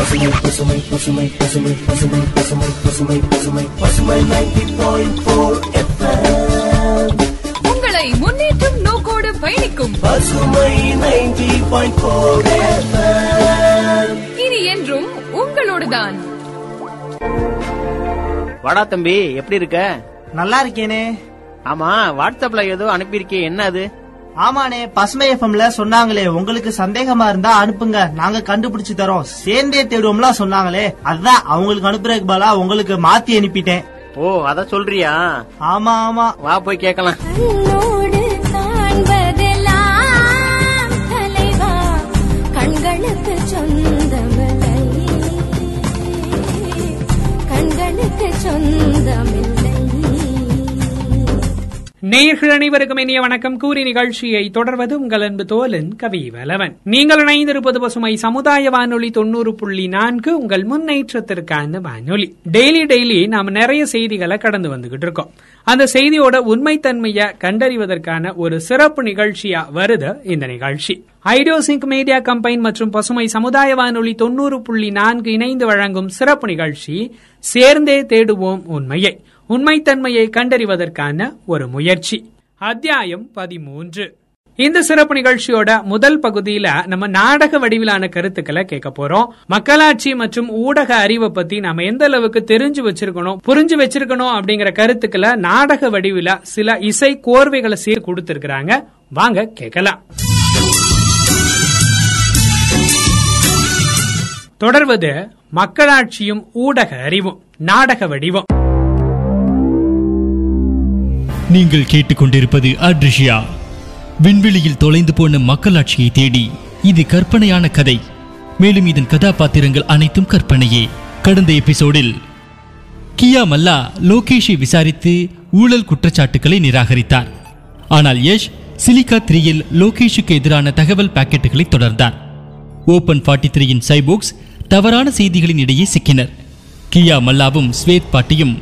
உங்களை முன்னேற்றம் நோக்கோடு பயணிக்கும் இனி என்றும் உங்களோடுதான். வாடா தம்பி, எப்படி இருக்க? நல்லா இருக்கேனே. ஆமா, வாட்ஸ்அப்ல ஏதோ அனுப்பியிருக்கேன், என்ன அது? ஆமாண்ணே, பசுமை எஃப்எம்ல சொன்னாங்களே, உங்களுக்கு சந்தேகமா இருந்தா அனுப்புங்க, நாங்க கண்டுபிடிச்சு தரோம், சேர்ந்தே தேடுவோம்லாம் சொன்னாங்களே, அதான் அவங்களுக்கு அனுப்புறதுக்கு பதிலா உங்களுக்கு மாத்தி அனுப்பிட்டேன். ஓ, அத சொல்றியா? ஆமா ஆமா, வா போய் கேக்கலாம். நேயர்கள் அனைவருக்கும் இனிய வணக்கம் கூறி நிகழ்ச்சியை தொடர்வது உங்கள் அன்பு தோழன் கவி வலவன். நீங்கள் இணைந்திருப்பது பசுமை சமுதாய வானொலி 90.4 உங்கள் முன்னேற்றத்திற்கான வானொலி. டெய்லி நாம் நிறைய செய்திகளை கடந்து வந்துகிட்டு இருக்கோம். அந்த செய்தியோட உண்மைத்தன்மையை கண்டறிவதற்கான ஒரு சிறப்பு நிகழ்ச்சியா வருது இந்த நிகழ்ச்சி. ஐடியோசிங்க் மீடியா கம்பெயின் மற்றும் பசுமை சமுதாய வானொலி 90.4 இணைந்து வழங்கும் சிறப்பு நிகழ்ச்சி சேர்ந்தே தேடுவோம் உண்மையை, உண்மைத்தன்மையை கண்டறிவதற்கான ஒரு முயற்சி, அத்தியாயம் 13. இந்த சிறப்பு நிகழ்ச்சியோட முதல் பகுதியில நம்ம நாடக வடிவிலான கருத்துக்களை கேட்க போறோம். மக்களாட்சி மற்றும் ஊடக அறிவை பத்தி நாம எந்த அளவுக்கு தெரிஞ்சு வச்சிருக்கணும், புரிஞ்சு வச்சிருக்கணும் அப்படிங்கிற கருத்துக்களை நாடக வடிவில சில இசை கோர்வைகளை சீர் கொடுத்திருக்கிறாங்க. வாங்க கேட்கலாம். தொடர்வது மக்களாட்சியும் ஊடக அறிவும், நாடக வடிவம். நீங்கள் கேட்டுக்கொண்டிருப்பது அட்ரிஷியா. விண்வெளியில் தொலைந்து போன மக்களாட்சியை தேடி. இது கற்பனையான கதை, மேலும் இதன் கதாபாத்திரங்கள் அனைத்தும் கற்பனையே. கடந்த எபிசோடில் கியா மல்லா லோகேஷை விசாரித்து ஊழல் குற்றச்சாட்டுகளை நிராகரித்தார். ஆனால் யஷ் சிலிகா 3யில் லோகேஷுக்கு எதிரான தகவல் பாக்கெட்டுகளை தொடர்ந்தார். ஓபன் 43யின் சைபோக்ஸ் தவறான செய்திகளின் இடையே சிக்கினர். கியா மல்லாவும் ஸ்வேத் பாட்டியும்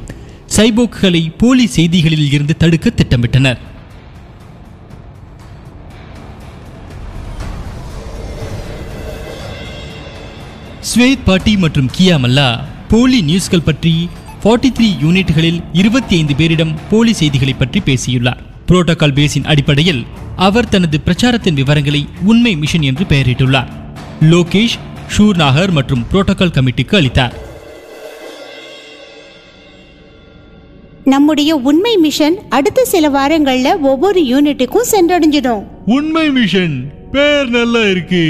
சைபோக்களை போலி செய்திகளில் இருந்து தடுக்க திட்டமிட்டனர். ஸ்வேத் பாட்டி மற்றும் கியா மல்லா போலி நியூஸ்கள் பற்றி 43 யூனிட்களில் 25 பேரிடம் போலி செய்திகளை பற்றி பேசியுள்ளார். புரோட்டோகால் பேஸின் அடிப்படையில் அவர் தனது பிரச்சாரத்தின் விவரங்களை உண்மை மிஷன் என்று பெயரிட்டுள்ளார். லோகேஷ், ஷூர்நாகர் மற்றும் புரோட்டோகால் கமிட்டிக்கு அளித்தார். நம்முடைய உண்மை மிஷன் அடுத்த சில வாரங்கள்ல ஒவ்வொரு யூனிட்டுக்கும் சென்றடைஞ்சிடும். உண்மை மிஷன் பேர் நல்லா இருக்கு.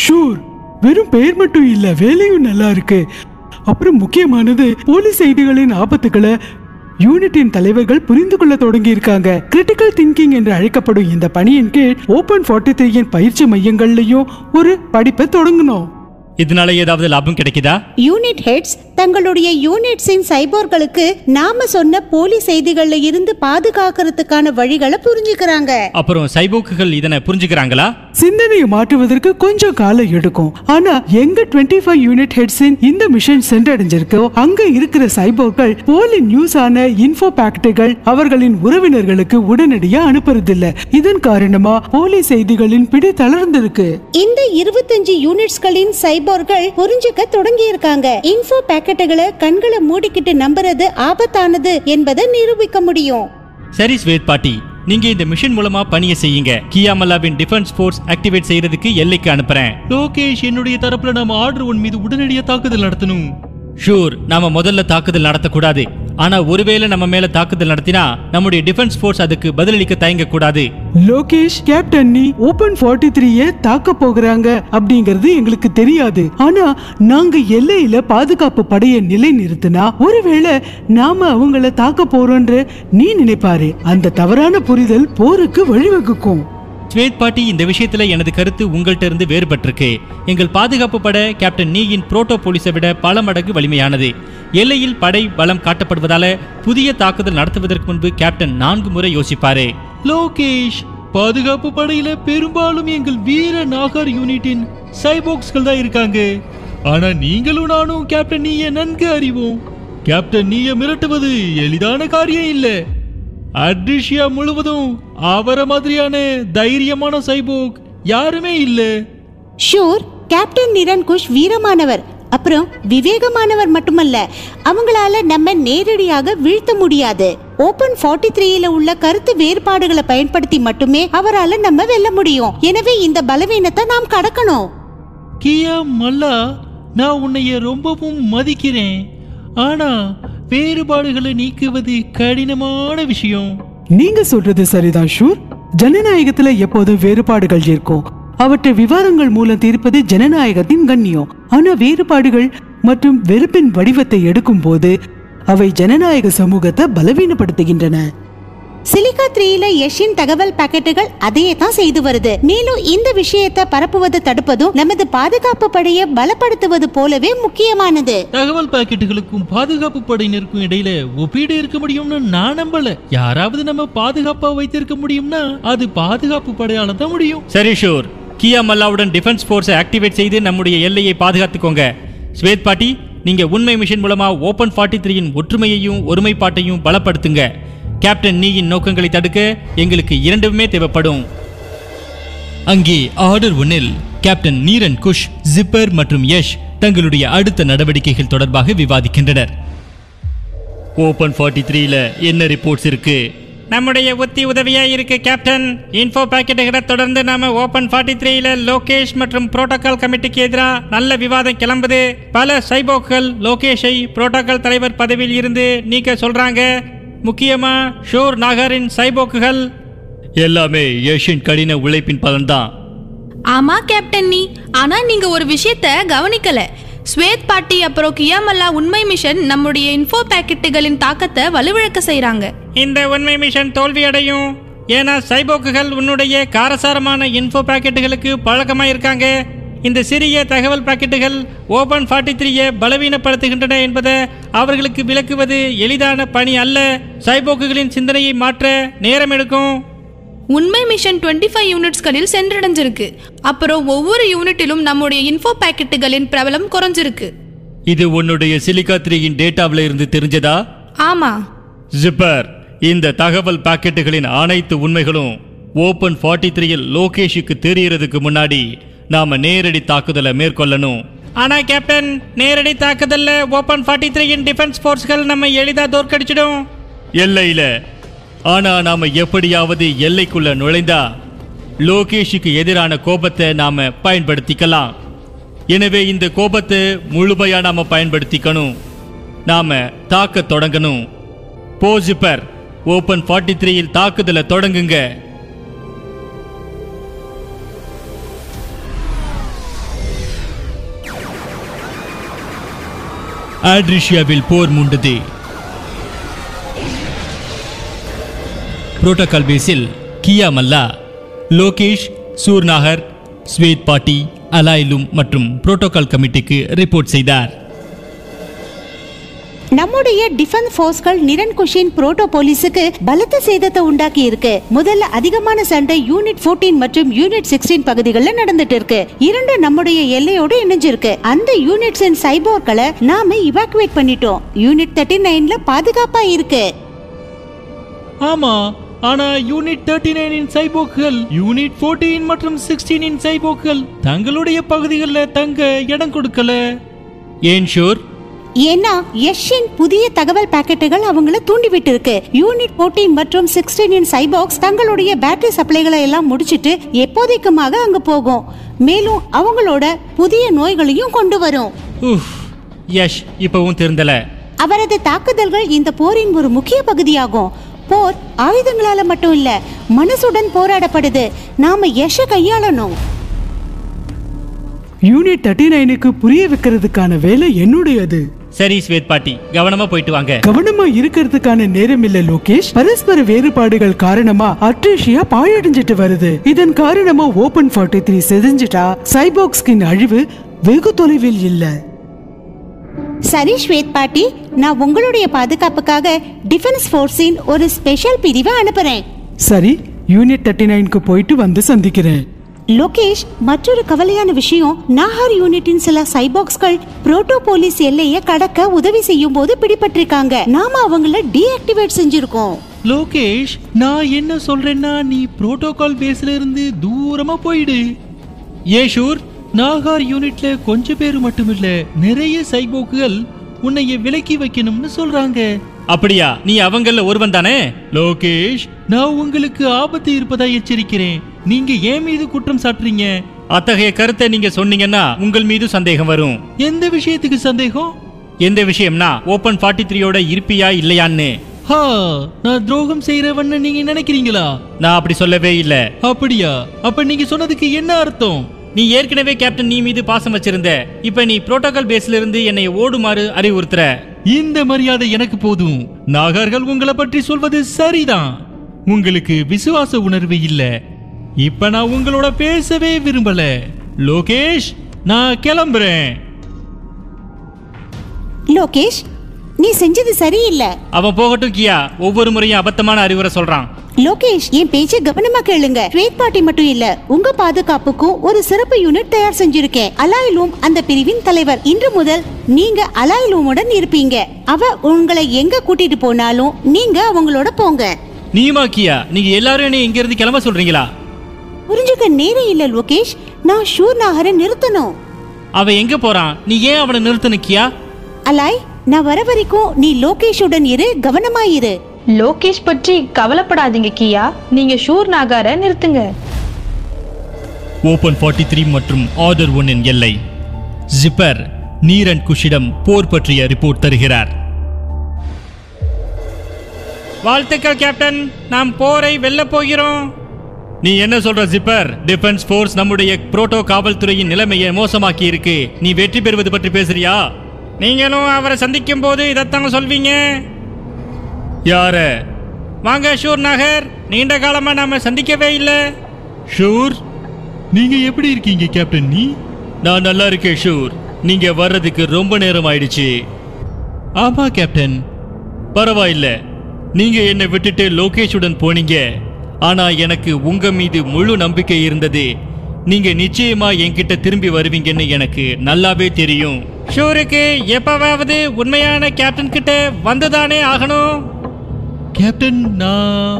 ஷூர், வெறும் பேர் மட்டும் இல்ல, வேலையும் நல்லா இருக்கு. அப்புறம் முக்கியமானது, போலி செய்திகளின் ஆபத்துக்களை யூனிட்டின் தலைவர்கள் புரிந்து கொள்ள தொடங்கி இருக்காங்க. கிரிட்டிக்கல் திங்கிங் என்று அழைக்கப்படும் இந்த பணியின் கீழ் ஓபன் 43யின் பயிற்சி மையங்கள்லயும் ஒரு படிப்பை தொடங்கணும். இதனால ஏதாவது லாபம் கிடைக்குதா? யூனிட் ஹெட்ஸ் தங்களுடைய யூனிட்ஸின் சைபோர்களுக்கு நாம சொன்ன போலி செய்திகள்ல இருந்து பாதுகாக்கிறதுக்கான வழிகளை புரிஞ்சுக்கிறாங்க. அப்புறம் சைபோக்குகள் இதனை புரிஞ்சுக்கிறாங்களா? சிந்தனையை மாற்றுவதற்கு கொஞ்சம் காலம் எடுக்கும். ஆனா எங்க 25 யூனிட் ஹெட்ஸின் இந்த மிஷன் சென்றடைஞ்சிருக்கோ அங்க இருக்கிற சைபோர்கள் போலி நியூஸ் ஆன இன்ஃபோ பாக்கெட்டுகள் அவர்களின் உறவினர்களுக்கு உடனடியா அனுப்புறதில்ல. இதன் காரணமா போலி செய்திகளின் பிடி தளர்ந்திருக்கு. இந்த 25 யூனிட்ஸ்களின் சைபோர்கள் புரிஞ்சுக்க தொடங்கி இருக்காங்க. இன்ஃபோ பாக்கெட்டுகளை கண்களை மூடிக்கிட்டு நம்புறது ஆபத்தானது என்பதை நிரூபிக்க முடியும். சரி ஸ்வேத் பாட்டி, நீங்க இந்த மிஷன் மூலமா பணியை செய்யுங்க. கியாமலாவின் டிஃபென்ஸ் ஃபோர்ஸ் ஆக்டிவேட் செய்யறதுக்கு எல்லைக்கு அனுப்புறேன். லோகேஷ், என்னுடைய தரப்புல நாம ஆர்டர் 1 மீது உடனடியாக தாக்குதல் நடத்தணும். ஷூர், நாம முதல்ல தாக்குதல் நடத்தக்கூடாது. ஆனா ஒருவேளை நம்ம மேல தாக்குதல் நடத்தினா நம்முடைய டிஃபென்ஸ் ஃபோர்ஸ் அதுக்கு பதிலளிக்க தயங்க கூடாது. லோகேஷ், கேப்டன் நீ ஓபன் 43யை தாக்க போகிறாங்க அப்படிங்கறது எங்களுக்கு தெரியாது. ஆனா நாங்க எல்லையில பாதுகாப்பு படையை நிலை நிறுத்தினா ஒருவேளை நாம அவங்கள தாக்க போறோம்ன்ற நீ நினைப்பாரு. அந்த தவறான புரிதல் போருக்கு வழிவகுக்கும். ஸ்வேத் பாட்டி, இந்த விஷயத்துல எனது கருத்து உங்கள்கிட்ட இருந்து வேறுபட்டிருக்கு. எங்கள் பாதுகாப்பு படை கேப்டன் நீயின் புரோட்டோ போலீஸை விட பல மடங்கு வலிமையானது. எல்லையில் படை பலம் காட்டப்படுவதால புதிய தாக்குதல் நடத்துவதற்கு முன்பு கேப்டன் 4 முறை யோசிப்பாரு. லோகேஷ், பாதுகாப்பு படையில பெரும்பாலும் எங்கள் வீர நாகர் யூனிட்டின் சைபோக்ஸ்கள் தான் இருக்காங்க. ஆனா நீங்களும் நானும் கேப்டன் நீயை நன்கு அறிவோம். கேப்டன் நீயை மிரட்டுவது எளிதான காரியம் இல்ல. அட்ரிஷியா முழுவதும் அவர மாதிரியான தைரியமான சைபோக் யாருமே இல்ல. ஷூர், கேப்டன் நிரண்குஷ் வீரமானவர், அப்புறம் விவேகமானவர் மட்டுமல்ல, அவங்களால நம்ம நேரடியாக வீழ்த்த முடியாது. ஓபன் 43ல உள்ள கருத்து வேறுபாடுகளை பயன்படுத்தி மட்டுமே அவரால் நம்ம வெல்ல முடியும். எனவே இந்த பலவீனத்தை நாம் கடக்கணும். கியா மல்லா, நான் உன்னைய ரொம்பவும் மதிக்கிறேன், ஆனா வேறுபாடுகளை நீக்குவது கடினமான விஷயம். நீங்க சொல்றது சரிதான் ஷூர். ஜனநாயகத்துல எப்போதும் வேறுபாடுகள் இருக்கும். அவற்றை விவரங்கள் மூலம் தீர்ப்பது ஜனநாயகத்தின் கண்ணியம். ஆனா வேறுபாடுகள் மற்றும் வெறுப்பின் வடிவத்தை எடுக்கும் போது அவை ஜனநாயக சமூகத்தை பலவீனப்படுத்துகின்றன. சிலிகா 3ல யஷின் தகவல் பாக்கெட்டுகள் அதையே தான் செய்து வருது. மேலும் இந்த விஷயத்தை பரப்புவது தடுப்பதும் நமது பாதுகாப்பு படையை பலப்படுத்துவது போலவே முக்கியமானது. தகவல் பாக்கெட்டுகளுக்கும் பாதுகாப்பு படையினருக்கும் இடையில ஒப்பீடு இருக்க முடியும்னு நான் நம்பல. யாராவது நம்ம பாதுகாப்பா வைத்திருக்க முடியும்னா அது பாதுகாப்பு படையால தான் முடியும். சரி ஷூர், கியா மல்லாவுடன் டிஃபென்ஸ் போர்ஸை ஆக்டிவேட் செய்து நம்முடைய எல்லையை பாதுகாத்துக்கோங்க. ஸ்வேத் பாட்டி, நீங்க உண்மை மிஷன் மூலமா ஓபன் 43ன் ஒற்றுமையையும் ஒருமைப்பாட்டையும் பலப்படுத்துங்க. கேப்டன் நீயின் நோக்கங்களை தடுக்க எங்களுக்கு இரண்டுமே தேவைப்படும். அங்கே ஆர்டர் 1ல் கேப்டன் நிரண்குஷ், ஜிப்பர் மற்றும் யஷ் தங்களுடைய அடுத்த நடவடிக்கைகள் தொடர்பாக விவாதிக்கின்றனர். ஓபன் 43ல என்ன ரிப்போர்ட்ஸ் இருக்கு? நம்முடைய ஒத்தி உதவியா இருக்கு கேப்டன். இன்ஃபோ பாக்கெட்டுகளை தொடர்ந்து நாம ஓபன் 43ல லோகேஷ் மற்றும் புரோட்டோகால் கமிட்டிக்கு எதிராக நல்ல விவாதம் கிளம்புது. பல சைபோக்கள் லோகேஷை புரோட்டோகால் தலைவர் பதவியில் இருந்து நீக்க சொல்றாங்க. முக்கியமா ஷோர் நாகரின் சைபோக்குகள். எல்லாமே யஷின் கடின உழைப்பின் பலன்தான். ஆமா கேப்டன் நீ, ஆனா நீங்க ஒரு விஷயத்த கவனிக்கல. ஸ்வேத் பாட்டி அப்புறம் கியாமல்லா உண்மை மிஷன் நம்முடைய இன்ஃபோ பாக்கெட்டுகளின் தாக்கத்தை வலுவிழக்க செய்றாங்க. இந்த உண்மை மிஷன் தோல்வியடையும், ஏன்னா சைபோக்குகள் உன்னுடைய காரசாரமான இன்ஃபோ பாக்கெட்டுகளுக்கு பழக்கமா இருக்காங்க. இந்த சிறிய தகவல் பாக்கெட்டுகள் ஓபன் 43யை பலவீனப்படுத்துகின்றன என்பதை அவர்களுக்கு விளக்குவது எளிதான பணி அல்ல. சைபோக்குகளின் சிந்தனையை மாற்ற நேரம் எடுக்கும். உண்மை மிஷன் 25 யூனிட்ஸ்களில் சென்றடைஞ்சிருக்கு. அப்புறம் ஒவ்வொரு யூனிட்டிலும் நம்முடைய இன்ஃபோ பாக்கெட்டுகளின் பிரபலம் குறைஞ்சிருக்கு. இது உன்னுடைய சிலிகா 3யின் டேட்டாவில் இருந்து தெரிஞ்சதா? ஆமா ஜிப்பர், இந்த தகவல் பாக்கெட்டுகளின் அனைத்து உண்மைகளும் ஓபன் 43யில் லோகேஷுக்கு தெரியறதுக்கு முன்னாடி நாம நேரடி தாக்குதலை மேற்கொள்ளணும். ஆனா கேப்டன், நேரடி தாக்குதல்ல ஓபன் 43ன் டிஃபென்ஸ் போர்ஸ்கள் நம்ம எளிதா தோற்கடிச்சிடும் எல்லையில. ஆனா நாம எப்படியாவது எல்லைக்குள்ள நுழைந்தா லோகேஷுக்கு எதிரான கோபத்தை நாம பயன்படுத்திக்கலாம். எனவே இந்த கோபத்தை முழுமையா நாம பயன்படுத்திக்கணும். நாம தாக்க தொடங்கணும். போஜிப்பர், ஓபன் 43யில் தாக்குதலை தொடங்குங்க. ஆட்ரிஷியாவில் போர் மூண்டது. புரோட்டோகால் பேஸில் கியா மல்லா, லோகேஷ், சூர்நாகர், ஸ்வேத் பாட்டி, அலாயிலும் மற்றும் புரோட்டோகால் கமிட்டிக்கு ரிப்போர்ட் செய்தார். நம்முடைய டிஃபென்ஸ் போர்ஸ்கள் நிரண்குஷின் புரோட்டோ போலீஸுக்கு பலத்த சேதத்தை உண்டாக்கி இருக்கு. முதல்ல அதிகமான சண்டை யூனிட் 14 மற்றும் யூனிட் 16 பகுதிகளில் நடந்துட்டு இருக்கு. இரண்டு நம்முடைய எல்லையோடு இணைஞ்சிருக்கு. அந்த யூனிட்ஸின் சைபோர்களை நாம இவாக்குவேட் பண்ணிட்டோம். யூனிட் 39ல பாதுகாப்பா இருக்கு. ஆமா, ஆனா யூனிட் 39ன் சைபோர்கள் யூனிட் 14 மற்றும் 16ன் சைபோர்கள் தங்களுடைய பகுதிகளில் தங்க இடம் கொடுக்கல. ஏன் ஷூர்? ஏன்னா யஷின் புதிய தகவல் பாக்கெட்டுகள் அவங்கள தூண்டிவிட்டு இருக்கு. யூனிட் 14 மற்றும் 16 சைபாக்ஸ் தங்களுடைய பேட்டரி சப்ளைகளை எல்லாம் முடிச்சிட்டு எப்போதைக்குமாக அங்க போகும். மேலும் அவங்களோட புதிய நோய்களையும் கொண்டு வரும். யஷ் இப்பவும் திருந்தல. அவரது தாக்குதல்கள் இந்த போரின் ஒரு முக்கிய பகுதியாகும். போர் ஆயுதங்களால மட்டும் இல்ல, மனசுடன் போராடப்படுது. நாம யஷை கையாளணும். யூனிட் 39க்கு புரிய வைக்கிறதுக்கான வேலை என்னுடையது. சரி ஸ்வேத் பாட்டி, கவனமா போயிட்டு வாங்க. கவனமா இருக்கிறதுக்கான நேரம் இல்ல லோகேஷ். பரஸ்பர வேறுபாடுகள் காரணமா அட்ரேஷியா பாழடைஞ்சிட்டு வருது. இதன் காரணமா ஓபன் 43 செதிஞ்சிட்டா சைபோக்ஸ்கின் அழிவு வெகு தொலைவில் இல்ல. சரி ஸ்வேத் பாட்டி, நான் உங்களுடைய பாதுகாப்புக்காக டிஃபென்ஸ் போர்ஸின் ஒரு ஸ்பெஷல் பிரிவை அனுப்புறேன். சரி, யூனிட் 39க்கு போயிட்டு வந்து சந்திக்கிறேன். லோகேஷ், மற்றொரு கவலையான விஷயம், நாகர் யூனிட்டின் சில சைபாக்ஸ்கள் புரோட்டோ போலீஸ் எல்லையை கடக்க உதவி செய்யும் போது பிடிபட்டிருக்காங்க. நாம அவங்கள டீஆக்டிவேட் செஞ்சிருக்கோம். லோகேஷ், நான் என்ன சொல்றேன்னா நீ புரோட்டோகால் பேஸ்ல இருந்து தூரமா போயிடு. ஏ ஷூர், நாகார் யூனிட்ல கொஞ்ச பேர் மட்டுமில்ல நிறைய சைபோக்குகள் உன்னைய விலக்கி வைக்கணும்னு சொல்றாங்க. அப்படியா? நீ அவங்கள ஒருவன் தானே லோகேஷ்? நான் உங்களுக்கு ஆபத்து இருப்பதா எச்சரிக்கிறேன். நீங்க ஏன் மீது குற்றம் சாட்டுறீங்க? அத்தகைய கருத்தை நீங்க சொன்னீங்கன்னா உங்கள் மீது சந்தேகம் வரும். எந்த விஷயத்துக்கு சந்தேகம்? எந்த விஷயம்னா ஓபன் 43யோட இருப்பியா இல்லையான்னு. நான் துரோகம் செய்யறவன்னு நீங்க நினைக்கிறீங்களா? நான் அப்படி சொல்லவே இல்ல. அப்படியா? அப்ப நீங்க சொன்னதுக்கு என்ன அர்த்தம்? நீ ஏற்கனவே கேப்டன் நீ மீது பாசம் வச்சிருந்த. இப்ப நீ புரோட்டோகால் பேஸ்ல இருந்து என்னை ஓடுமாறு அறிவுறுத்துற. இந்த மரியாதை எனக்கு போதும். நாகர்கள் உங்களை பற்றி சொல்வது சரிதான். உங்களுக்கு விசுவாச உணர்வு இல்ல. இப்ப நான் உங்களோட பேசவே விரும்பல. லோகேஷ், நான் கிளம்புறேன். லோகேஷ், நீ செஞ்சது சரியில்லை. அவன் போகட்டும் கியா. ஒவ்வொரு முறையும் அபத்தமான அறிவுரை சொல்றான். லோகேஷ், என் பேச்சை கவனமா கேளுங்க. ஸ்வேட் பார்ட்டி மட்டும் இல்ல, உங்க பாதுகாப்புக்கும் ஒரு சிறப்பு யூனிட் தயார் செஞ்சிருக்கேன். அலாய் லூம் அந்த பிரிவின் தலைவர். இன்று முதல் நீங்க அலாய் லூமுடன் இருப்பீங்க. அவ உங்களை எங்க கூட்டிட்டு போனாலும் நீங்க அவங்களோட போங்க. நீமா கியா, நீங்க எல்லாரும் என்ன இங்க இருந்து கிளம்ப சொல்றீங்களா? புரிஞ்சுக்க நேரம் இல்ல லோகேஷ். நான் ஷூர் நாகரை நிறுத்தணும். அவன் எங்க போறான்? நீ ஏன் அவனை நிறுத்தணும் கியா? அலாய், நான் வர வரைக்கும் நீ லோகேஷுடன் இரு. கவனமாயிரு. லோகேஷ் பற்றி கவலைப்படாதீங்க கியா. நீங்க ஷூர் நாகார நிறுத்துங்க. ஓபன் 43 மற்றும் ஆர்டர் 1 இன் எல்லை. ஜிப்பர் நீரன் குஷிடம் போர் பற்றிய ரிப்போர்ட் தருகிறார். வாழ்த்துக்கள் கேப்டன், நாம் போரை வெல்ல போகிறோம். நீ என்ன சொல்ற ஜிப்பர்? டிஃபென்ஸ் போர்ஸ் நம்முடைய புரோட்டோ காவல்துறையின் நிலைமையை மோசமாக்கி இருக்கு. நீ வெற்றி பெறுவது பற்றி பேசுறியா? நீங்களும் அவரை சந்திக்கும் போது இதைத்தாங்க சொல்வீங்க. யார? வாங்க ஷூர் நாகர், நீண்ட காலமா நாம சந்திக்கவே இல்லை. ஷூர், நீங்க எப்படி இருக்கீங்க கேப்டன்? நீ? நான் நல்லா இருக்கேன் ஷூர். நீங்க வர்றதுக்கு ரொம்ப நேரம் ஆயிடுச்சு. ஆமா கேப்டன். பரவாயில்ல, நீங்க என்னை விட்டுட்டு லோகேஷுடன் போனீங்க. ஆனா எனக்கு உங்க மீது முழு நம்பிக்கை இருந்தது. நீங்க நிச்சயமா என்கிட்ட திரும்பி வருவீங்கன்னு எனக்கு நல்லாவே தெரியும். ஷூருக்கு எப்பவாவது உண்மையான கேப்டன் கிட்ட வந்துதானே ஆகணும். கேப்டன், நான்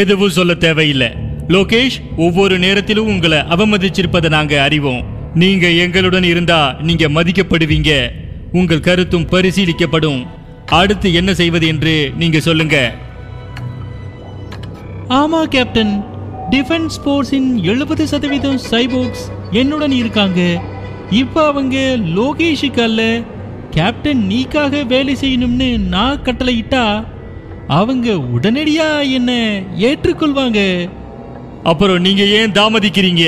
எதுவும் சொல்ல தேவையில்லை. லோகேஷ், ஒவ்வொரு நேரத்திலும் உங்களை அவமதிச்சிருப்பதை நாங்க அறிவோம். நீங்க எங்களுடன் இருந்தா நீங்க மதிக்கப்படுவீங்க. உங்கள் கருத்தும் பரிசீலிக்கப்படும். அடுத்து என்ன செய்வது என்று நீங்க சொல்லுங்க. ஆமா கேப்டன், டிஃபென்ஸ் போர்ஸின் 70% சைபோக்ஸ் என்னுடன் இருக்காங்க. இப்போ அவங்க லோகேஷுக்கு அல்ல கேப்டன் நீக்காக வேலை செய்யணும்னு நான் கட்டளையிட்டா அவங்க உடனடியா என்ன ஏற்றுக்கொள்வாங்க. அப்புறம் நீங்க ஏன் தாமதிக்கிறீங்க?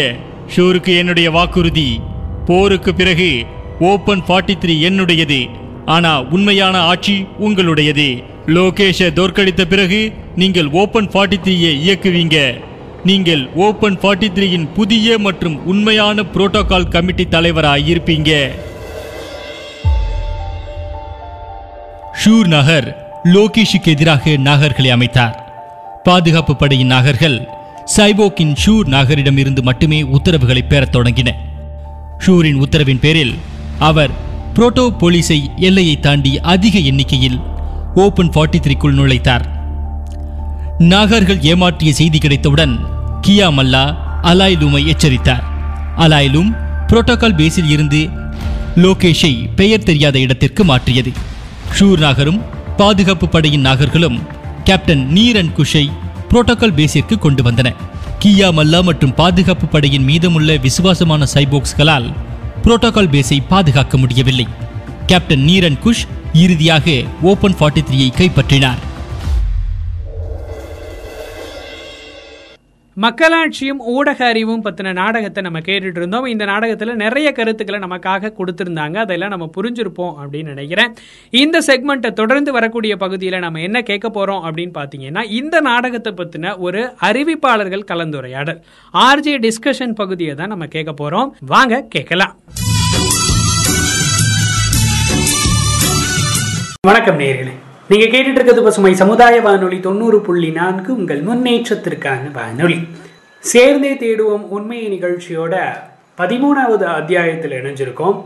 ஷூருக்கு என்னுடைய வாக்குறுதி, போருக்கு பிறகு ஓபன் 43 என்னுடையது. ஆனா உண்மையான ஆட்சி உங்களுடையது. லோகேஷை தோற்கடித்த பிறகு நீங்கள் ஓபன் 43யை இயக்குவீங்க. நீங்கள் ஓபன் 43யின் புதிய மற்றும் உண்மையான புரோட்டோகால் கமிட்டி தலைவராக இருப்பீங்க. ஷூர் நாகர் லோகேஷுக்கு எதிராக நாகர்களை அமைத்தார். பாதுகாப்பு படையின் நாகர்கள் சைபோக்கின் ஷூர் நாகரிடம் இருந்து மட்டுமே உத்தரவுகளை பெறத் தொடங்கின. ஷூரின் உத்தரவின் பேரில் அவர் புரோட்டோ போலீஸை எல்லையை தாண்டி அதிக எண்ணிக்கையில் ஓபன் 43க்குள் நுழைத்தார். நாகர்கள் ஏமாற்றிய செய்தி கிடைத்தவுடன் கியா மல்லா அலாய் லூமை எச்சரித்தார். அலாய் லூம் புரோட்டோகால் பேஸில் இருந்து லோகேஷை பெயர் தெரியாத இடத்திற்கு மாற்றியது. ஷூர் நாகரும் பாதுகாப்பு படையின் நாகர்களும் கேப்டன் நீரன் குஷை புரோட்டோகால் பேஸிற்கு கொண்டு வந்தன. கியா மல்லா மற்றும் பாதுகாப்பு படையின் மீதமுள்ள விசுவாசமான சைபோக்ஸ்களால் புரோட்டோகால் பேஸை பாதுகாக்க முடியவில்லை. கேப்டன் நீரன் குஷ் இறுதியாக ஓபன் 43யை கைப்பற்றினார். மக்களாட்சியும் ஊடக அறிவும் பற்றின நாடகத்தை நம்ம கேட்டுட்டு இருந்தோம். இந்த நாடகத்தில் நிறைய கருத்துக்களை நமக்காக கொடுத்துருந்தாங்க. அதெல்லாம் நம்ம புரிஞ்சிருப்போம் அப்படின்னு நினைக்கிறேன். இந்த செக்மெண்ட்டை தொடர்ந்து வரக்கூடிய பகுதியில் நம்ம என்ன கேட்க போகிறோம் அப்படின்னு பார்த்தீங்கன்னா, இந்த நாடகத்தை பற்றின ஒரு அறிவிப்பாளர்கள் கலந்துரையாடல் ஆர்ஜே டிஸ்கஷன் பகுதியை தான் நம்ம கேட்க போகிறோம். வாங்க கேட்கலாம். வணக்கம் நேயர்களே, நீங்கள் கேட்டுட்டு இருக்கிறது பசுமை சமுதாய வானொலி 90.4 உங்கள் முன்னேற்றத்திற்கான வானொலி. சேர்ந்தே தேடுவோம் உண்மையை நிகழ்ச்சியோட 13வது அத்தியாயத்தில் இணைஞ்சிருக்கோம்.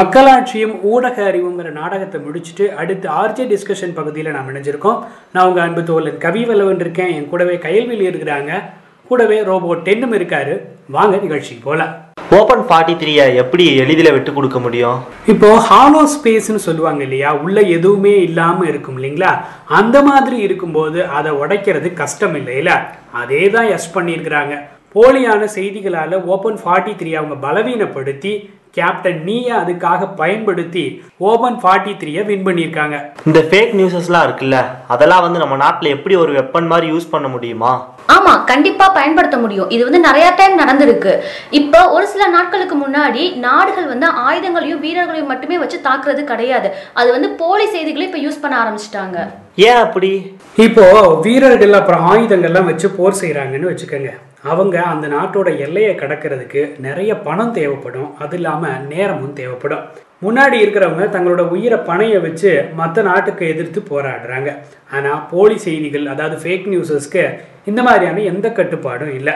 மக்களாட்சியும் ஊடக அறிவுங்கிற நாடகத்தை முடிச்சுட்டு அடுத்து ஆர்ஜே டிஸ்கஷன் பகுதியில் நாம் இணைஞ்சிருக்கோம். நான் உங்கள் அன்பு தோழன் கவிவலவன் இருக்கேன். என் கூடவே கையல்வியில் இருக்கிறாங்க, கூடவே ரோபோட் 10 இருக்காரு. வாங்க நிகழ்ச்சிக்கு போகலாம். ஓப்பன் 43ஐ எப்படி எளிதில் விட்டு கொடுக்க முடியும்? இப்போது ஹாலோ ஸ்பேஸ்ன்னு சொல்லுவாங்க இல்லையா, உள்ளே எதுவுமே இல்லாமல் இருக்கும் இல்லைங்களா, அந்த மாதிரி இருக்கும்போது அதை உடைக்கிறது கஷ்டம் இல்லையில, அதே தான் எஸ் பண்ணியிருக்கிறாங்க. போலியான செய்திகளால் ஓப்பன் 43ஐ அவங்க பலவீனப்படுத்தி கேப்டன் நீயை அதுக்காக பயன்படுத்தி ஓப்பன் 43ஐ வின் பண்ணியிருக்காங்க. இந்த ஃபேக் நியூஸஸ்லாம் இருக்குல்ல, அதெல்லாம் வந்து நம்ம நாட்டில் எப்படி ஒரு வெப்பன் மாதிரி யூஸ் பண்ண முடியுமா? ஆமா, கண்டிப்பா பயன்படுத்த முடியும். இது வந்து நிறைய டைம் நடந்திருக்கு. இப்போ ஒரு சில நாட்களுக்கு முன்னாடி நாடுகள் வந்து ஆயுதங்களையும் வீரர்களையும் மட்டுமே வச்சு தாக்குறது கிடையாது, அது வந்து போலி செய்திகளை இப்போ யூஸ் பண்ண ஆரம்பிச்சிட்டாங்க. ஏன் அப்படி? இப்போ வீரர்கள் அப்புறம் ஆயுதங்கள்லாம் வச்சு போர் செய்யறாங்கன்னு வச்சுக்கோங்க, அவங்க அந்த நாட்டோட எல்லையை கடக்கிறதுக்கு நிறைய பணம் தேவைப்படும், அது இல்லாமல் நேரமும் தேவைப்படும். முன்னாடி இருக்கிறவங்க தங்களோட உயிரை பணையை வச்சு மற்ற நாட்டுக்கு எதிர்த்து போராடுறாங்க. ஆனால் போலி செய்திகள், அதாவது ஃபேக் நியூஸஸ்க்கு இந்த மாதிரியான எந்த கட்டுப்பாடும் இல்லை.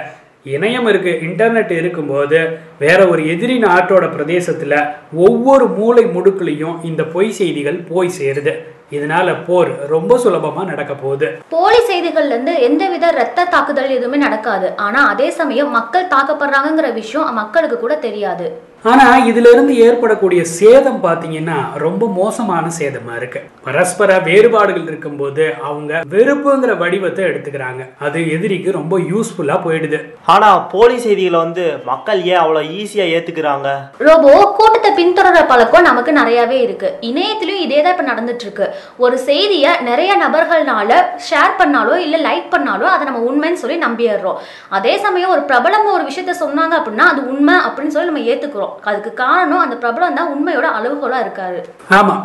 இணையம் இருக்குது, இன்டர்நெட் இருக்கும்போது வேற ஒரு எதிரி நாட்டோட பிரதேசத்தில் ஒவ்வொரு மூளை முடுக்குலையும் இந்த பொய் செய்திகள் போய் சேருது. இதனால போர் ரொம்ப சுலபமா நடக்க போகுது. போலி செய்திகள்ல இருந்து எந்தவித ரத்த தாக்குதல் எதுவுமே நடக்காது, ஆனா அதே சமயம் மக்கள் தாக்கப்படுறாங்கிற விஷயம் மக்களுக்கு கூட தெரியாது. ஆனா இதுல இருந்து ஏற்படக்கூடிய சேதம் பாத்தீங்கன்னா ரொம்ப மோசமான சேதமா இருக்கு. பரஸ்பர வேறுபாடுகள் இருக்கும்போது அவங்க வெறுப்புங்கிற வடிவத்தை எடுத்துக்கிறாங்க, அது எதிரிக்கு ரொம்ப யூஸ்ஃபுல்லா போயிடுது. ஆனா போலி செய்திகளை வந்து மக்கள் ஏன் அவ்வளவு ஈஸியா ஏத்துக்கிறாங்க? ரோபோ கூட்டத்தை பின்தொடர பழக்கம் நமக்கு நிறையவே இருக்கு. இணையத்திலும் இதேதான் இப்ப நடந்துட்டு இருக்கு. ஒரு செய்தியை நிறைய நபர்களால ஷேர் பண்ணாலோ இல்லை லைக் பண்ணாலோ அதை நம்ம உண்மைன்னு சொல்லி நம்பிடுறோம். அதே சமயம் ஒரு பிரபலம் ஒரு விஷயத்த சொன்னாங்க அப்படின்னா அது உண்மை அப்படின்னு சொல்லி நம்ம ஏற்றுக்கிறோம். அதுக்கு காரணம் அந்த பிரபலம் தான் உண்மையோட அளவுகோலாக இருக்காரு. ஆமாம்,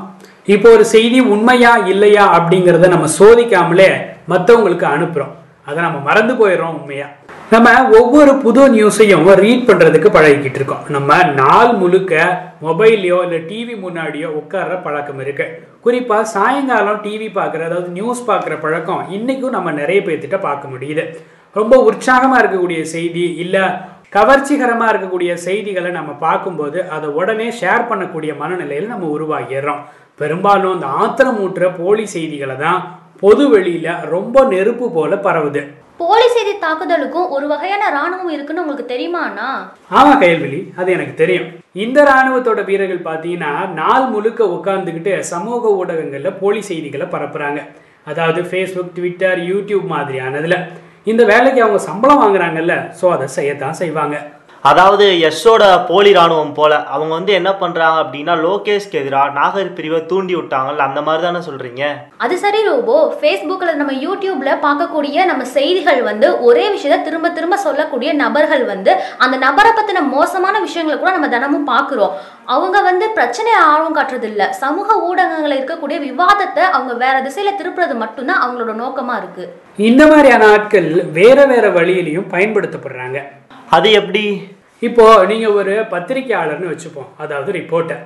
இப்போ ஒரு செய்தி உண்மையா இல்லையா அப்படிங்கிறத நம்ம சோதிக்காமலே மற்றவங்களுக்கு அனுப்புகிறோம், அதை நம்ம மறந்து போயிடுறோம். உண்மையா நம்ம ஒவ்வொரு புது நியூஸையும் ரீட் பண்ணுறதுக்கு பழகிக்கிட்டு இருக்கோம். நம்ம நாள் முழுக்க மொபைல்லையோ இல்லை டிவி முன்னாடியோ உட்கார்ற பழக்கம் இருக்குது. குறிப்பாக சாயங்காலம் டிவி பார்க்குற, அதாவது நியூஸ் பார்க்குற பழக்கம் இன்றைக்கும் நம்ம நிறைய பேர்த்திட்ட பார்க்க முடியுது. ரொம்ப உற்சாகமாக இருக்கக்கூடிய செய்தி இல்லை கவர்ச்சிகரமாக இருக்கக்கூடிய செய்திகளை நம்ம பார்க்கும்போது அதை உடனே ஷேர் பண்ணக்கூடிய மனநிலையில் நம்ம உருவாகிடுறோம். பெரும்பாலும் அந்த ஆத்திரமூட்டுற போலி செய்திகளை தான் பொது வெளியில் ரொம்ப நெருப்பு போல பரவுது. போலி செய்தி தாக்குதலுக்கும் ஒரு வகையான ராணுவம் இருக்குன்னு உங்களுக்கு தெரியுமாண்ணா? ஆமா கேள்வி, அது எனக்கு தெரியும். இந்த ராணுவத்தோட வீரர்கள் பார்த்தீங்கன்னா நாள் முழுக்க உட்கார்ந்துக்கிட்டு சமூக ஊடகங்களில் போலி செய்திகளை பரப்புறாங்க. அதாவது ஃபேஸ்புக், ட்விட்டர், யூடியூப் மாதிரியானதுல இந்த வேலைக்கு அவங்க சம்பளம் வாங்குறாங்கல்ல, ஸோ அதை செய்யத்தான் செய்வாங்க. அதாவது எஸ்ஸோட போலி ராணுவம் போல அவங்க வந்து என்ன பண்றாங்க அப்படின்னா லோகேஷ்க்கு எதிராக நாகர் பிரிவை தூண்டி விட்டாங்கல்ல, அந்த மாதிரி தானே சொல்றீங்க? அது சரி ரோபோ, ஃபேஸ்புக்ல நம்ம யூடியூப்ல பார்க்கக்கூடிய நம்ம செய்திகள் வந்து ஒரே விஷயத்த திரும்ப திரும்ப சொல்லக்கூடிய நபர்கள் வந்து அந்த நபரை பத்தின மோசமான விஷயங்களை கூட நம்ம தினமும் பார்க்குறோம். அவங்க வந்து பிரச்சனை ஆர்வம் காட்டுறது இல்லை, சமூக ஊடகங்களில் இருக்கக்கூடிய விவாதத்தை அவங்க வேற திசையில திருப்புறது மட்டும்தான் அவங்களோட நோக்கமா இருக்கு. இந்த மாதிரியான ஆட்கள் வேற வேற வழியிலையும் பயன்படுத்தப்படுறாங்க. அது எப்படி? இப்போது நீங்கள் ஒரு பத்திரிக்கையாளர்னு வச்சுப்போம், அதாவது ரிப்போர்ட்டர்.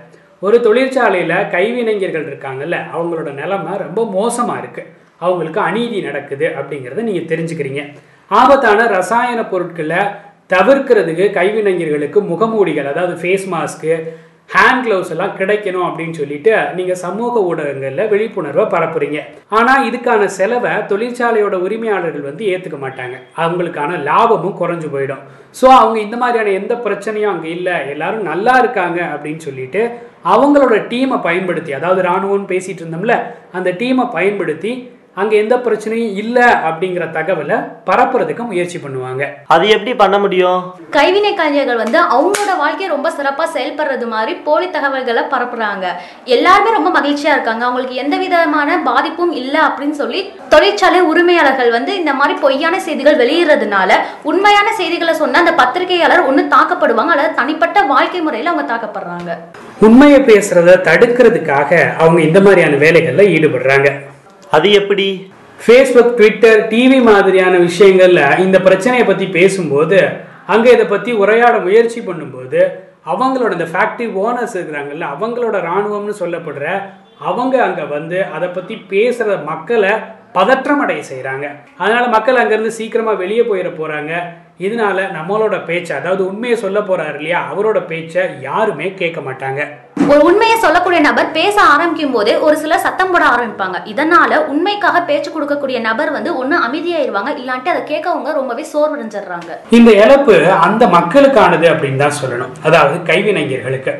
ஒரு தொழிற்சாலையில் கைவினைஞர்கள் இருக்காங்கல்ல, அவங்களோட நிலைமை ரொம்ப மோசமாக இருக்குது, அவங்களுக்கு அநீதி நடக்குது அப்படிங்கிறத நீங்கள் தெரிஞ்சுக்கிறீங்க. ஆபத்தான ரசாயன பொருட்களை தவிர்க்கிறதுக்கு கைவினைஞர்களுக்கு முகமூடிகள், அதாவது ஃபேஸ் மாஸ்க்கு, ஹேண்ட் க்ளவுஸ் எல்லாம் கிடைக்கணும் அப்படின்னு சொல்லிட்டு நீங்கள் சமூக ஊடகங்களில் விழிப்புணர்வை பரப்புறீங்க. ஆனால் இதுக்கான செலவை தொழிற்சாலையோட உரிமையாளர்கள் வந்து ஏற்றுக்க மாட்டாங்க, அவங்களுக்கான லாபமும் குறைஞ்சு போயிடும். ஸோ அவங்க இந்த மாதிரியான எந்த பிரச்சனையும் அங்கே இல்லை, எல்லாரும் நல்லா இருக்காங்க அப்படின்னு சொல்லிட்டு அவங்களோட டீமை பயன்படுத்தி, அதாவது ராணுவம்னு பேசிகிட்டு இருந்தோம்ல, அந்த டீமை பயன்படுத்தி அங்கே எந்த பிரச்சனையும் இல்லை அப்படிங்கிற தகவலை பரப்புறதுக்கு முயற்சி பண்ணுவாங்க. அது எப்படி பண்ண முடியும்? கைவினை கலைஞர்கள் வந்து அவங்களோட வாழ்க்கையை ரொம்ப சிறப்பாக செயல்படுறது மாதிரி போலி தகவல்களை பரப்புறாங்க. எல்லாருமே ரொம்ப மகிழ்ச்சியாக இருக்காங்க, அவங்களுக்கு எந்த விதமான பாதிப்பும் இல்லை அப்படின்னு சொல்லி தொழிற்சாலை உரிமையாளர்கள் வந்து இந்த மாதிரி பொய்யான செய்திகள் வெளியிடுறதுனால உண்மையான செய்திகளை சொன்ன அந்த பத்திரிகையாளர் ஒன்று தாக்கப்படுவாங்க, அல்லது தனிப்பட்ட வாழ்க்கை முறையில் அவங்க தாக்கப்படுறாங்க. உண்மையை பேசுறத தடுக்கிறதுக்காக அவங்க இந்த மாதிரியான வேலைகளில் ஈடுபடுறாங்க. அது எப்படி? ஃபேஸ்புக், ட்விட்டர், டிவி மாதிரியான விஷயங்கள்ல இந்த பிரச்சனையை பற்றி பேசும்போது, அங்கே இதை பற்றி உரையாட முயற்சி பண்ணும்போது, அவங்களோட இந்த ஃபேக்ட்ரி ஓனர்ஸ் இருக்கிறாங்கல்ல, அவங்களோட இராணுவம்னு சொல்லப்படுற அவங்க அங்கே வந்து அதை பற்றி பேசுகிற மக்களை பதற்றமடைய செய்கிறாங்க. அதனால் மக்கள் அங்கேருந்து சீக்கிரமாக வெளியே போயிட போகிறாங்க. இதனால் நம்மளோட பேச்சை, அதாவது உண்மையை சொல்ல போகிறார் இல்லையா, அவரோட பேச்சை யாருமே கேட்க மாட்டாங்க. ஒரு உண்மையை சொல்லக்கூடிய நபர் பேச ஆரம்பிக்கும் போதே ஒரு சில சத்தம் போட ஆரம்பிப்பாங்க. இதனால் உண்மைக்காக பேச்சு கொடுக்கக்கூடிய நபர் வந்து ஒன்று அமைதியாயிருவாங்க, இல்லாட்டி அதை கேட்கவங்க ரொம்பவே சோர்வடைஞ்சிடுறாங்க. இந்த இழப்பு அந்த மக்களுக்கானது அப்படின்னு தான் சொல்லணும், அதாவது கைவினைஞர்களுக்கு.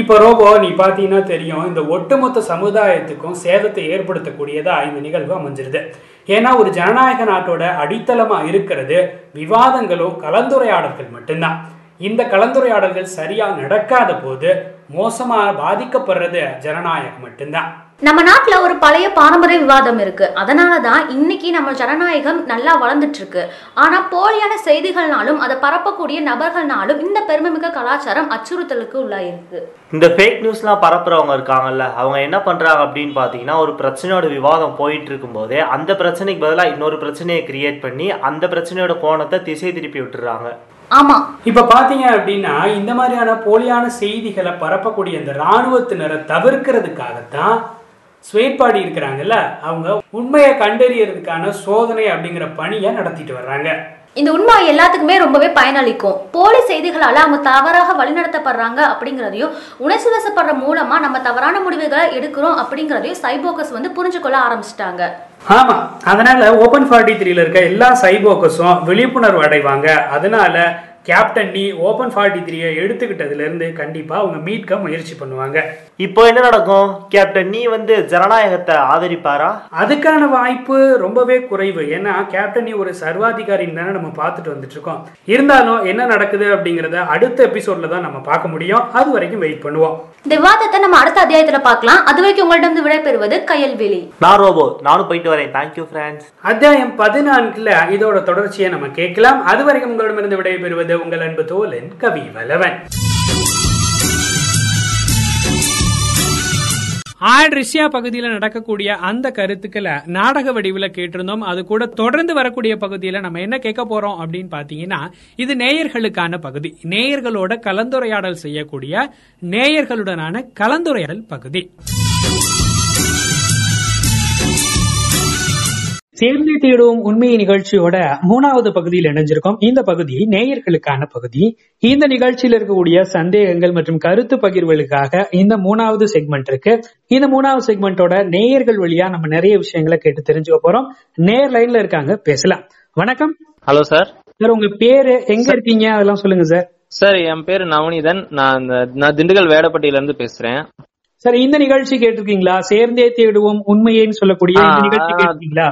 இப்போ ரோபோ நீ பார்த்தீங்கன்னா தெரியும், இந்த ஒட்டுமொத்த சமுதாயத்துக்கும் சேதத்தை ஏற்படுத்தக்கூடியதாக இந்த நிகழ்வு அமைஞ்சிருது. ஏன்னா ஒரு ஜனநாயக நாட்டோட அடித்தளமாக இருக்கிறது விவாதங்களும் கலந்துரையாடல்கள் மட்டும்தான். இந்த கலந்துரையாடல்கள் சரியாக நடக்காத போது மோசமாக பாதிக்கப்படுறது ஜனநாயகம் மட்டும்தான். நம்ம நாட்டில் ஒரு பழைய பாரம்பரிய விவாதம் இருக்குது, அதனால தான் இன்னைக்கு நம்ம ஜனநாயகம் நல்லா வளர்ந்துட்டுருக்கு. ஆனால் போலியான செய்திகள்னாலும் அதை பரப்பக்கூடிய நபர்கள்னாலும் இந்த பெருமைமிக்க கலாச்சாரம் அச்சுறுத்தலுக்கு உள்ளாயிருக்கு. இந்த ஃபேக் நியூஸ்லாம் பரப்புறவங்க இருக்காங்கல்ல, அவங்க என்ன பண்ணுறாங்க அப்படின்னு பார்த்தீங்கன்னா, ஒரு பிரச்சனையோட விவாதம் போயிட்டு இருக்கும்போதே அந்த பிரச்சனைக்கு பதிலாக இன்னொரு பிரச்சனையை கிரியேட் பண்ணி அந்த பிரச்சனையோட கோணத்தை திசை திருப்பி விட்டுறாங்க. ஆமாம், இப்போ பார்த்தீங்க அப்படின்னா இந்த மாதிரியான போலியான செய்திகளை பரப்பக்கூடிய இந்த இராணுவத்தினரை தவிர்க்கிறதுக்காகத்தான் ஸ்வேட்பாடி இருக்கிறாங்கல்ல, அவங்க உண்மையை கண்டறியறதுக்கான சோதனை அப்படிங்கிற பணியை நடத்திட்டு வர்றாங்க. இந்த உண்மை எல்லாத்துக்குமே ரொம்பவே பயனளிக்கும். போலி செய்திகளால் அவங்க தவறாக வழிநடத்தப்படுறாங்க அப்படிங்கிறதையும், உணர்ச்சி வசப்படுற மூலமாக நம்ம தவறான முடிவுகளை எடுக்கிறோம் அப்படிங்கிறதையும் சைபோக்கஸ் வந்து புரிஞ்சுக்கொள்ள ஆரம்பிச்சிட்டாங்க. ஆமாம், அதனால ஓப்பன் 43ல இருக்க எல்லா சைபோக்கஸும் விழிப்புணர்வு அடைவாங்க. அதனால கேப்டன் நீ ஓப்பன் 43யை எடுத்துக்கிட்டதுலேருந்து கண்டிப்பாக அவங்க மீட்க முயற்சி பண்ணுவாங்க. இப்போ என்ன நடக்கும், கேப்டன் நீ வந்து ஜனநாயகத்தை ஆதரிப்பாரா? அதுக்கான வாய்ப்பு ரொம்பவே குறைவு. ஏன்னா கேப்டன் நீ ஒரு சர்வாதிகாரின்னு தானே நம்ம பார்த்துட்டு வந்துட்டுருக்கோம். இருந்தாலும் என்ன நடக்குது அப்படிங்கிறத அடுத்த எபிசோடில் தான் நம்ம பார்க்க முடியும். அது வரைக்கும் வெயிட் பண்ணுவோம். இந்த விவாதத்தை நம்ம அடுத்த அத்தியாயத்தில் பார்க்கலாம். அது வரைக்கும் உங்கள்கிட்ட விடைபெறுவது கயல்விழி. நான் ரோபோ, நானும் போயிட்டு வரேன். Thank you friends. அத்தியாயம் 14ல் இதோட தொடர்ச்சியை நம்ம கேட்கலாம். அது வரைக்கும் உங்களிடமிருந்து விடைபெறுவது உங்கள் அன்பு தோழன் கவி வல்லவன். ஆல் ரஷ்யா பகுதியில் நடக்கக்கூடிய அந்த கருத்துக்களை நாடக வடிவில் கேட்டிருந்தோம். அது கூட தொடர்ந்து வரக்கூடிய பகுதியில் நம்ம என்ன கேட்க போறோம் அப்படின்னு பார்த்தீங்கன்னா, இது நேயர்களுக்கான பகுதி, நேயர்களோட கலந்துரையாடல் செய்யக்கூடிய நேயர்களுடனான கலந்துரையாடல் பகுதி. சேர்ந்தே தேடுவோம் உண்மையை நிகழ்ச்சியோட 3வது பகுதியில் இணைஞ்சிருக்கோம். இந்த பகுதி நேயர்களுக்கான பகுதி. இந்த நிகழ்ச்சியில் இருக்கக்கூடிய சந்தேகங்கள் மற்றும் கருத்து பகிர்வுகளுக்காக இந்த 3வது செக்மெண்ட் இருக்கு. இந்த 3வது செக்மெண்டோட நேயர்கள் வழியா நம்ம நிறைய விஷயங்களை கேட்டு தெரிஞ்சுக்க போறோம். நேயர் லைன்ல இருக்காங்க, பேசலாம். வணக்கம். Hello sir. சார் உங்க பேரு, எங்க இருக்கீங்க, அதெல்லாம் சொல்லுங்க சார். சார் என் பேரு நவனிதன், நான் திண்டுக்கல் வேடப்பட்டியில இருந்து பேசுறேன். சார் இந்த நிகழ்ச்சி கேட்டிருக்கீங்களா? சேர்ந்தே தேடுவோம் உண்மையேன்னு சொல்லக்கூடிய இந்த நிகழ்ச்சி கேட்டிருக்கீங்களா?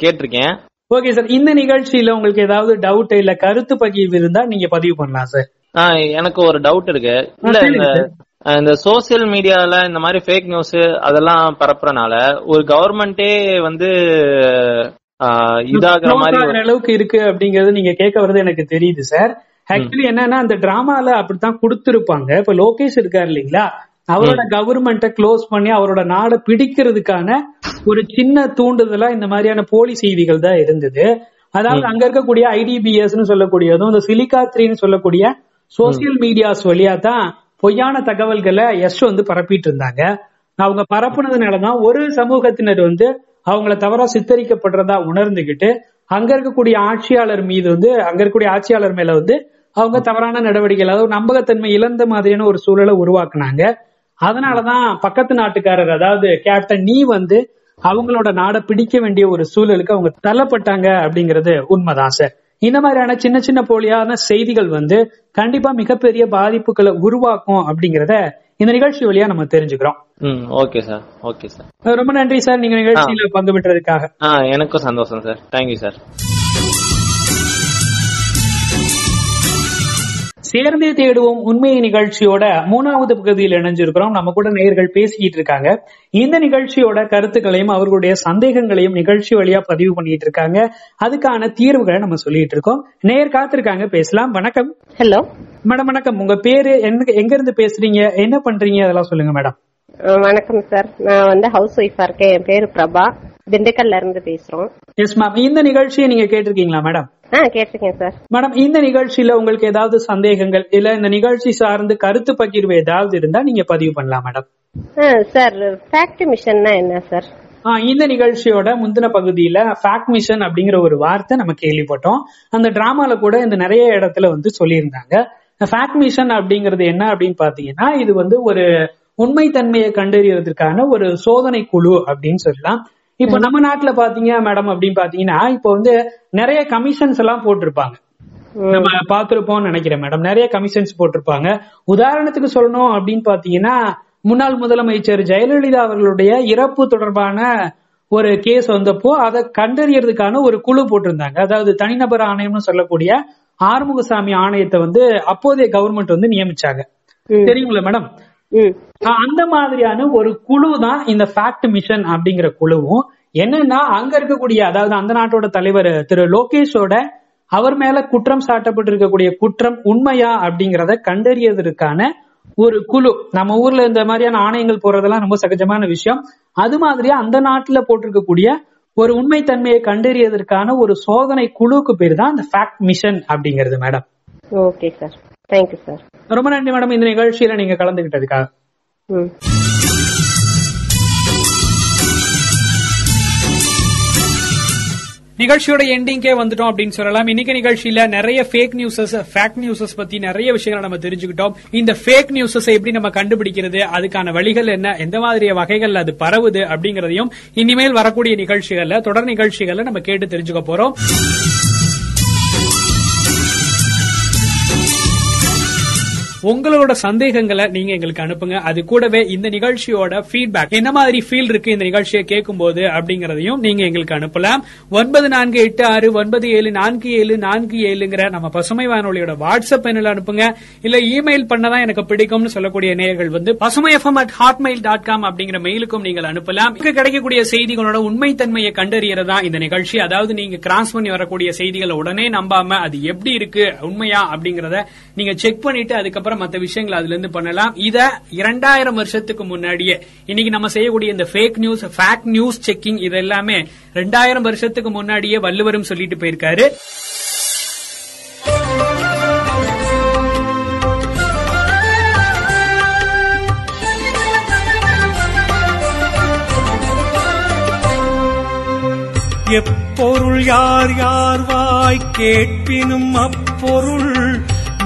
கேட்டிருக்கேன். Okay sir. இந்த நிகழ்ச்சியில உங்களுக்கு ஏதாவது டவுட் இல்ல கருத்து பகிர்வு இருந்தா நீங்க பதிவு பண்ணலாம் சார். எனக்கு ஒரு டவுட் இருக்கு. இந்த சோசியல் மீடியால இந்த மாதிரி ஃபேக் நியூஸ் அதெல்லாம் பரப்புறனால ஒரு கவர்மெண்டே வந்து இதாகிற மாதிரி அளவுக்கு இருக்கு அப்படிங்கறது நீங்க கேட்க வருது எனக்கு தெரியுது சார். ஆக்சுவலி என்னன்னா அந்த டிராமால அப்படித்தான் கொடுத்திருப்பாங்க. இப்ப லோகேஷ் இருக்காரு இல்லீங்களா, அவரோட கவர்மெண்ட்டை க்ளோஸ் பண்ணி அவரோட நாடை பிடிக்கிறதுக்கான ஒரு சின்ன தூண்டுதலா இந்த மாதிரியான போலி செய்திகள் தான் இருந்தது. அதாவது அங்க இருக்கக்கூடிய ஐடிபிஎஸ்ன்னு சொல்லக்கூடியதும் இந்த சிலிகா 3ன்னு சொல்லக்கூடிய சோசியல் மீடியாஸ் வழியா தான் பொய்யான தகவல்களை யஷ் வந்து பரப்பிட்டு இருந்தாங்க. அவங்க பரப்புனதுனாலதான் ஒரு சமூகத்தினர் வந்து அவங்கள தவறா சித்தரிக்கப்படுறதா உணர்ந்துகிட்டு அங்க இருக்கக்கூடிய ஆட்சியாளர் மீது வந்து அங்க இருக்கக்கூடிய ஆட்சியாளர் மேல வந்து அவங்க தவறான நடவடிக்கைகள், அதாவது நம்பகத்தன்மை இழந்த மாதிரியான ஒரு சூழலை உருவாக்குனாங்க. அதனாலதான் பக்கத்து நாட்டுக்காரர், அதாவது கேப்டன் நீ வந்து அவங்களோட நாடை பிடிக்க வேண்டிய ஒரு சூழலுக்கு அவங்க தள்ளப்பட்டாங்க அப்படிங்கறது உண்மைதான் சார். இந்த மாதிரியான சின்ன சின்ன போலியான செய்திகள் வந்து கண்டிப்பா மிகப்பெரிய பாதிப்புகளை உருவாக்கும் அப்படிங்கறத இந்த நிகழ்ச்சி வழியா நம்ம தெரிஞ்சுக்கிறோம். Okay sir. ஓகே சார், ரொம்ப நன்றி சார் நீங்க நிகழ்ச்சியில பங்கு பெற்றதுக்காக. எனக்கும் சந்தோஷம் சார். Thank you sir. சேர்ந்தே தேடுவோம் உண்மையை நிகழ்ச்சியோட 3வது பகுதியில் இணைஞ்சிருக்கிறோம். நம்ம கூட நேயர்கள் பேசிக்கிட்டு இருக்காங்க. இந்த நிகழ்ச்சியோட கருத்துக்களையும் அவர்களுடைய சந்தேகங்களையும் நிகழ்ச்சி வழியா பதிவு பண்ணிட்டு இருக்காங்க. அதுக்கான தீர்வுகளை நம்ம சொல்லிட்டு இருக்கோம். நேயர் காத்திருக்காங்க, பேசலாம். வணக்கம். Hello madam. வணக்கம். உங்க பேரு, எங்க இருந்து பேசுறீங்க, என்ன பண்றீங்க, அதெல்லாம் சொல்லுங்க மேடம். வணக்கம் சார், நான் வந்து ஹவுஸ் ஒய்ஃபா இருக்கேன். என் பேரு பிரபா, திண்டுக்கல்ல இருந்து பேசுறோம். எஸ் மேம், இந்த நிகழ்ச்சியை நீங்க கேட்டிருக்கீங்களா மேடம்? கேட்டிருக்கேன் சார். மேடம் இந்த நிகழ்ச்சியில உங்களுக்கு ஏதாவது சந்தேகங்கள் இல்ல இந்த நிகழ்ச்சி சார்ந்து கருத்து பகிர்வு ஏதாவது இருந்தா நீங்க பதிவு பண்ணலாம் மேடம். சார் ஃபேக்ட் மிஷன்னா என்ன சார்? இந்த நிகழ்ச்சியோட முந்தின பகுதியில ஃபேக்ட் மிஷன் அப்படிங்கிற ஒரு வார்த்தை நம்ம கேள்விப்பட்டோம். அந்த டிராமால கூட இந்த நிறைய இடத்துல வந்து சொல்லியிருந்தாங்க. ஃபேக்ட் மிஷன் அப்படிங்கிறது என்ன அப்படின்னு பாத்தீங்கன்னா, இது வந்து ஒரு உண்மை தன்மையை கண்டறியறதுக்கான ஒரு சோதனை குழு அப்படின்னு சொல்லலாம். இப்ப நம்ம நாட்டுல பாத்தீங்க மேடம் அப்படின்னு பாத்தீங்கன்னா, இப்ப வந்து நிறைய கமிஷன்ஸ் எல்லாம் போட்டிருப்பாங்க, நம்ம பாத்துருப்போம்னு நினைக்கிறேன் மேடம். நிறைய கமிஷன்ஸ் போட்டிருப்பாங்க. உதாரணத்துக்கு சொல்லணும் அப்படின்னு பாத்தீங்கன்னா, முன்னாள் முதலமைச்சர் ஜெயலலிதா அவர்களுடைய இறப்பு தொடர்பான ஒரு கேஸ் வந்தப்போ அதை கண்டறியறதுக்கான ஒரு குழு போட்டிருந்தாங்க. அதாவது தனிநபர் ஆணையம்னு சொல்லக்கூடிய ஆறுமுகசாமி ஆணையத்தை வந்து அப்போதைய கவர்மெண்ட் வந்து நியமிச்சாங்க, தெரியுங்களா மேடம்? அந்த மாதிரியான ஒரு குழு தான் இந்த ஃபேக்ட் மிஷன் அப்படிங்கிற குழுவும். என்னன்னா, அங்க இருக்கக்கூடிய அதாவது அந்த நாட்டோட தலைவர் திரு லோகேஷோட அவர் மேல குற்றம் சாட்டப்பட்டு இருக்கக்கூடிய குற்றம் உண்மையா அப்படிங்கறத கண்டறியதற்கான ஒரு குழு. நம்ம ஊர்ல இந்த மாதிரியான ஆணையங்கள் போறதெல்லாம் ரொம்ப சகஜமான விஷயம். அது மாதிரியா அந்த நாட்டுல போட்டிருக்கக்கூடிய ஒரு உண்மை தன்மையை கண்டறியதற்கான ஒரு சோதனை குழுக்கு பேர் தான் இந்த ஃபேக்ட் மிஷன் அப்படிங்கிறது madam. Okay sir, thank you sir, ரொம்ப நன்றி மேடம் இந்த நிகழ்ச்சியில நீங்க கலந்துகிட்டதுக்காக. நிகழ்ச்சியோட எண்டிங்கே வந்துட்டோம் அப்படின்னு சொல்லலாம். இன்னைக்கு நிகழ்ச்சியில நிறைய ஃபேக் நியூஸஸ், ஃபேக்ட் நியூஸஸ் பத்தி நிறைய விஷயங்களை நம்ம தெரிஞ்சுக்கிட்டோம். இந்த ஃபேக் நியூஸஸ் எப்படி நம்ம கண்டுபிடிக்கிறது, அதுக்கான வழிகள் என்ன, எந்த மாதிரி வகைகள் அது பரவுது அப்படிங்கறதையும் இனிமேல் வரக்கூடிய நிகழ்ச்சிகள்ல, தொடர் நிகழ்ச்சிகள்ல நம்ம கேட்டு தெரிஞ்சுக்க போறோம். உங்களோட சந்தேகங்களை நீங்க எங்களுக்கு அனுப்புங்க. அது கூடவே இந்த நிகழ்ச்சியோட ஃபீட்பேக், என்ன மாதிரி ஃபீல் இருக்கு இந்த நிகழ்ச்சியை கேட்கும் போது அப்படிங்கறதையும் நீங்க எங்களுக்கு அனுப்பலாம். 9486974747 நம்ம பசுமை வானொலியோட வாட்ஸ்அப் எண்ணில் அனுப்புங்க. இல்ல இமெயில் பண்ணதான் எனக்கு பிடிக்கும்னு சொல்லக்கூடிய நேயர்கள் வந்து pasamaifm@hotmail.com அப்படிங்கிற மெயிலுக்கும் நீங்கள் அனுப்பலாம். இங்க கிடைக்கக்கூடிய செய்திகளோட உண்மை தன்மையை கண்டறியறதா இந்த நிகழ்ச்சி. அதாவது நீங்க கிராஸ் பண்ணி வரக்கூடிய செய்திகளை உடனே நம்பாம அது எப்படி இருக்கு, உண்மையா அப்படிங்கறத நீங்க செக் பண்ணிட்டு அதுக்கப்புறம் மற்ற விஷயங்களை அதுல இருந்து பண்ணலாம். இத 2000 வருஷத்துக்கு முன்னாடியே இன்னைக்கு நம்ம செய்யக்கூடிய இந்த fake news, fact news checking, இது எல்லாமே 2000 வருஷத்துக்கு முன்னாடியே வள்ளுவரும் சொல்லிட்டு போயிருக்காரு. எப்பொருள் யார் யார் வாய் கேட்பினும் அப்பொருள்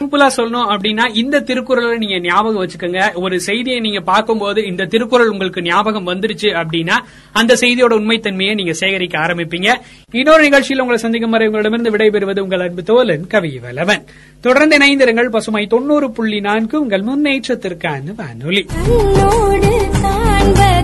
சிம்பிளா சொல்லணும் அப்படின்னா, இந்த திருக்குறளை நீங்க ஞாபகம் வச்சுக்கோங்க. ஒரு செய்தியை நீங்க பார்க்கும்போது இந்த திருக்குறள் உங்களுக்கு ஞாபகம் வந்துருச்சு அப்படின்னா அந்த செய்தியோட உண்மைத்தன்மையை நீங்க சேகரிக்க ஆரம்பிப்பீங்க. இன்னொரு நிகழ்ச்சியில் உங்களை சந்திக்கும் வரை உங்களிடமிருந்து விடைபெறுவது உங்கள் அன்பு தோழன் கவிவலவன். தொடர்ந்து இணைந்திருங்கள் பசுமை 90.4 உங்கள் முன்னேற்றத்திற்கான வானொலி.